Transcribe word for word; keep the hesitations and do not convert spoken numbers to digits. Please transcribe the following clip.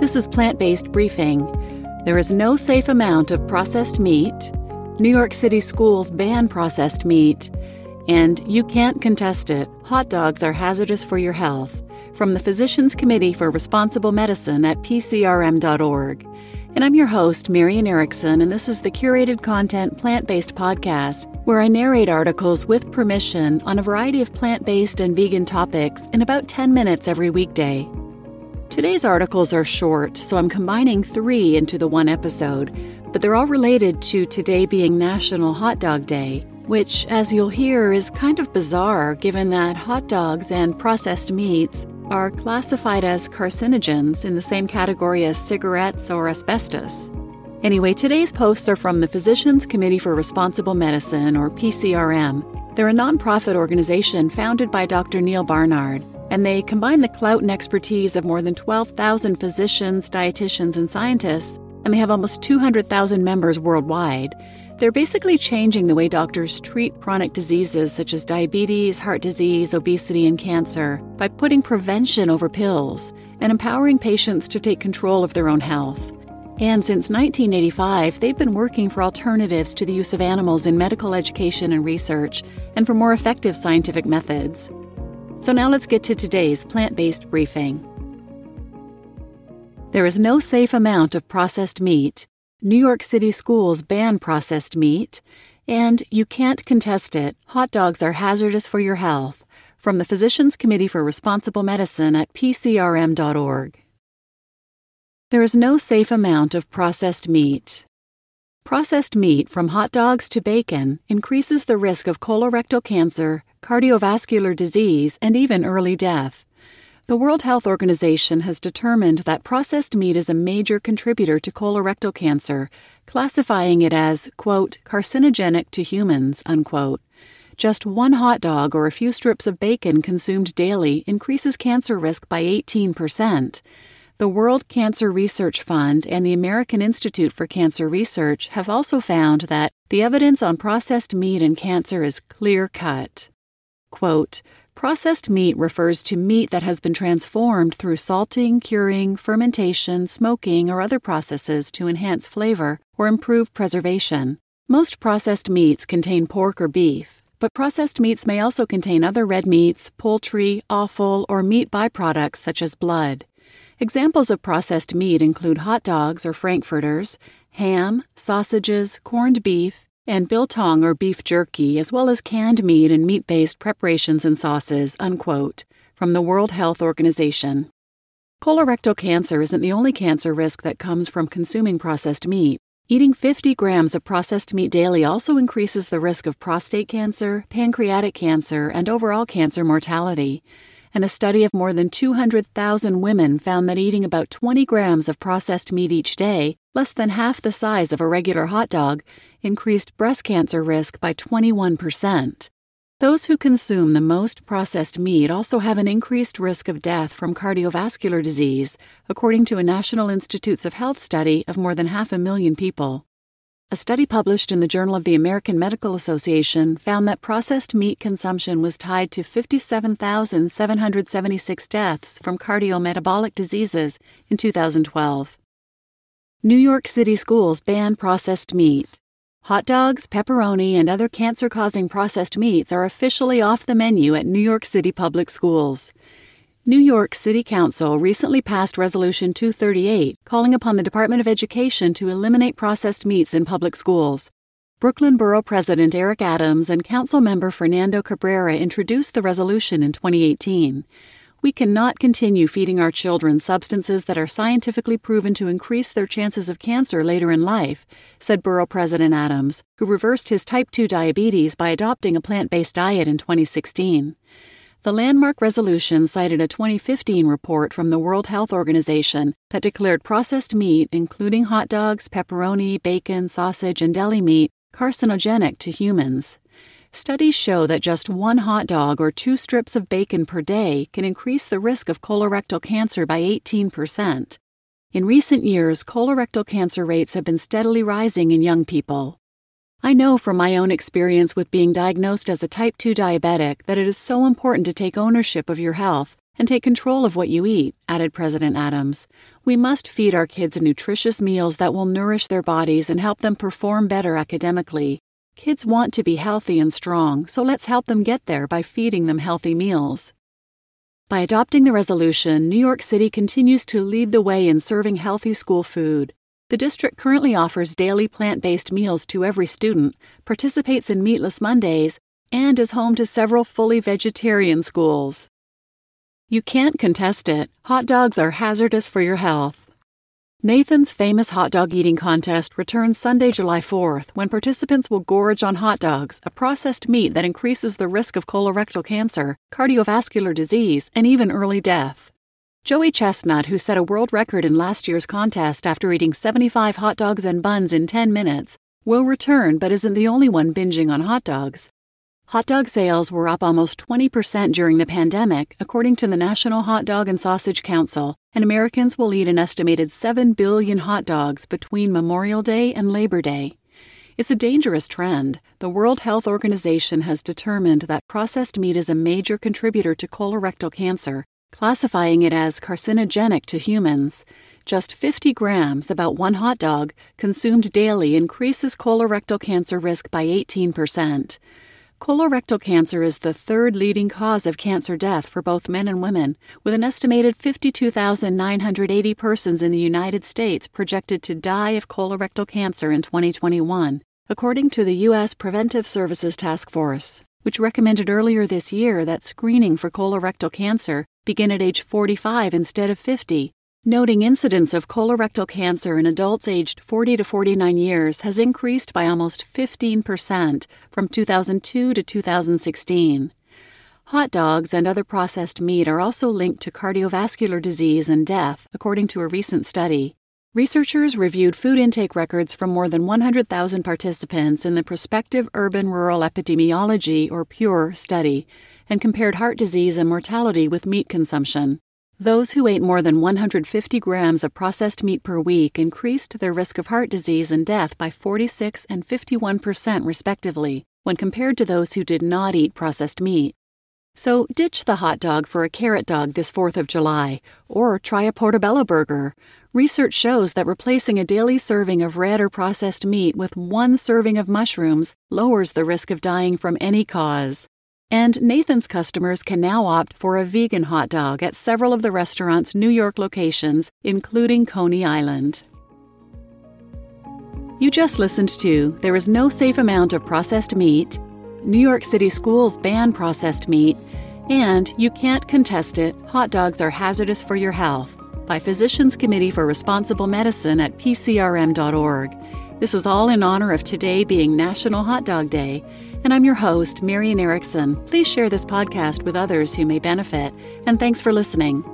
This is Plant-Based Briefing. There is no safe amount of processed meat. New York City schools ban processed meat. And you can't contest it. Hot dogs are hazardous for your health. From the Physicians Committee for Responsible Medicine at P C R M dot org. And I'm your host, Marian Erickson, and this is the curated content plant-based podcast where I narrate articles with permission on a variety of plant-based and vegan topics in about ten minutes every weekday. Today's articles are short, so I'm combining three into the one episode, but they're all related to today being National Hot Dog Day, which, as you'll hear, is kind of bizarre given that hot dogs and processed meats are classified as carcinogens in the same category as cigarettes or asbestos. Anyway, today's posts are from the Physicians Committee for Responsible Medicine, or P C R M. They're a nonprofit organization founded by Doctor Neil Barnard, and they combine the clout and expertise of more than twelve thousand physicians, dietitians, and scientists, and they have almost two hundred thousand members worldwide. They're basically changing the way doctors treat chronic diseases such as diabetes, heart disease, obesity, and cancer by putting prevention over pills and empowering patients to take control of their own health. And since nineteen eighty-five, they've been working for alternatives to the use of animals in medical education and research and for more effective scientific methods. So now let's get to today's plant-based briefing. There is no safe amount of processed meat. New York City schools ban processed meat, and you can't contest it. Hot dogs are hazardous for your health. From the Physicians Committee for Responsible Medicine at P C R M dot org. There is no safe amount of processed meat. Processed meat, from hot dogs to bacon, increases the risk of colorectal cancer, cardiovascular disease, and even early death. The World Health Organization has determined that processed meat is a major contributor to colorectal cancer, classifying it as, quote, carcinogenic to humans, unquote. Just one hot dog or a few strips of bacon consumed daily increases cancer risk by eighteen percent. The World Cancer Research Fund and the American Institute for Cancer Research have also found that the evidence on processed meat and cancer is clear-cut. Quote, processed meat refers to meat that has been transformed through salting, curing, fermentation, smoking, or other processes to enhance flavor or improve preservation. Most processed meats contain pork or beef, but processed meats may also contain other red meats, poultry, offal, or meat byproducts such as blood. Examples of processed meat include hot dogs or frankfurters, ham, sausages, corned beef, and biltong or beef jerky, as well as canned meat and meat-based preparations and sauces, unquote, from the World Health Organization. Colorectal cancer isn't the only cancer risk that comes from consuming processed meat. Eating fifty grams of processed meat daily also increases the risk of prostate cancer, pancreatic cancer, and overall cancer mortality. And a study of more than two hundred thousand women found that eating about twenty grams of processed meat each day, less than half the size of a regular hot dog, increased breast cancer risk by twenty-one percent. Those who consume the most processed meat also have an increased risk of death from cardiovascular disease, according to a National Institutes of Health study of more than half a million people. A study published in the Journal of the American Medical Association found that processed meat consumption was tied to fifty-seven thousand seven hundred seventy-six deaths from cardiometabolic diseases in two thousand twelve. New York City schools ban processed meat. Hot dogs, pepperoni, and other cancer-causing processed meats are officially off the menu at New York City public schools. New York City Council recently passed Resolution two thirty-eight, calling upon the Department of Education to eliminate processed meats in public schools. Brooklyn Borough President Eric Adams and Council Member Fernando Cabrera introduced the resolution in twenty eighteen. We cannot continue feeding our children substances that are scientifically proven to increase their chances of cancer later in life, said Borough President Adams, who reversed his type two diabetes by adopting a plant-based diet in twenty sixteen. The landmark resolution cited a twenty fifteen report from the World Health Organization that declared processed meat, including hot dogs, pepperoni, bacon, sausage, and deli meat, carcinogenic to humans. Studies show that just one hot dog or two strips of bacon per day can increase the risk of colorectal cancer by eighteen percent. In recent years, colorectal cancer rates have been steadily rising in young people. I know from my own experience with being diagnosed as a type two diabetic that it is so important to take ownership of your health and take control of what you eat," added President Adams. "We must feed our kids nutritious meals that will nourish their bodies and help them perform better academically. Kids want to be healthy and strong, so let's help them get there by feeding them healthy meals." By adopting the resolution, New York City continues to lead the way in serving healthy school food. The district currently offers daily plant-based meals to every student, participates in Meatless Mondays, and is home to several fully vegetarian schools. You can't contest it. Hot dogs are hazardous for your health. Nathan's famous hot dog eating contest returns Sunday, July fourth, when participants will gorge on hot dogs, a processed meat that increases the risk of colorectal cancer, cardiovascular disease, and even early death. Joey Chestnut, who set a world record in last year's contest after eating seventy-five hot dogs and buns in ten minutes, will return but isn't the only one binging on hot dogs. Hot dog sales were up almost twenty percent during the pandemic, according to the National Hot Dog and Sausage Council, and Americans will eat an estimated seven billion hot dogs between Memorial Day and Labor Day. It's a dangerous trend. The World Health Organization has determined that processed meat is a major contributor to colorectal cancer, classifying it as carcinogenic to humans. Just fifty grams, about one hot dog, consumed daily increases colorectal cancer risk by eighteen percent. Colorectal cancer is the third leading cause of cancer death for both men and women, with an estimated fifty-two thousand nine hundred eighty persons in the United States projected to die of colorectal cancer in twenty twenty-one, according to the U S Preventive Services Task Force, which recommended earlier this year that screening for colorectal cancer begin at age forty-five instead of fifty, noting incidence of colorectal cancer in adults aged forty to forty-nine years has increased by almost fifteen percent from two thousand two to two thousand sixteen. Hot dogs and other processed meat are also linked to cardiovascular disease and death, according to a recent study. Researchers reviewed food intake records from more than one hundred thousand participants in the Prospective Urban Rural Epidemiology, or PURE, study, and compared heart disease and mortality with meat consumption. Those who ate more than one hundred fifty grams of processed meat per week increased their risk of heart disease and death by forty-six and fifty-one percent respectively, when compared to those who did not eat processed meat. So ditch the hot dog for a carrot dog this fourth of July, or try a portobello burger. Research shows that replacing a daily serving of red or processed meat with one serving of mushrooms lowers the risk of dying from any cause. And Nathan's customers can now opt for a vegan hot dog at several of the restaurant's New York locations, including Coney Island. You just listened to There Is No Safe Amount of Processed Meat, New York City Schools Ban Processed Meat, and You Can't Contest It, Hot Dogs Are Hazardous for Your Health, by Physicians Committee for Responsible Medicine at P C R M dot org. This is all in honor of today being National Hot Dog Day, and I'm your host, Marian Erickson. Please share this podcast with others who may benefit, and thanks for listening.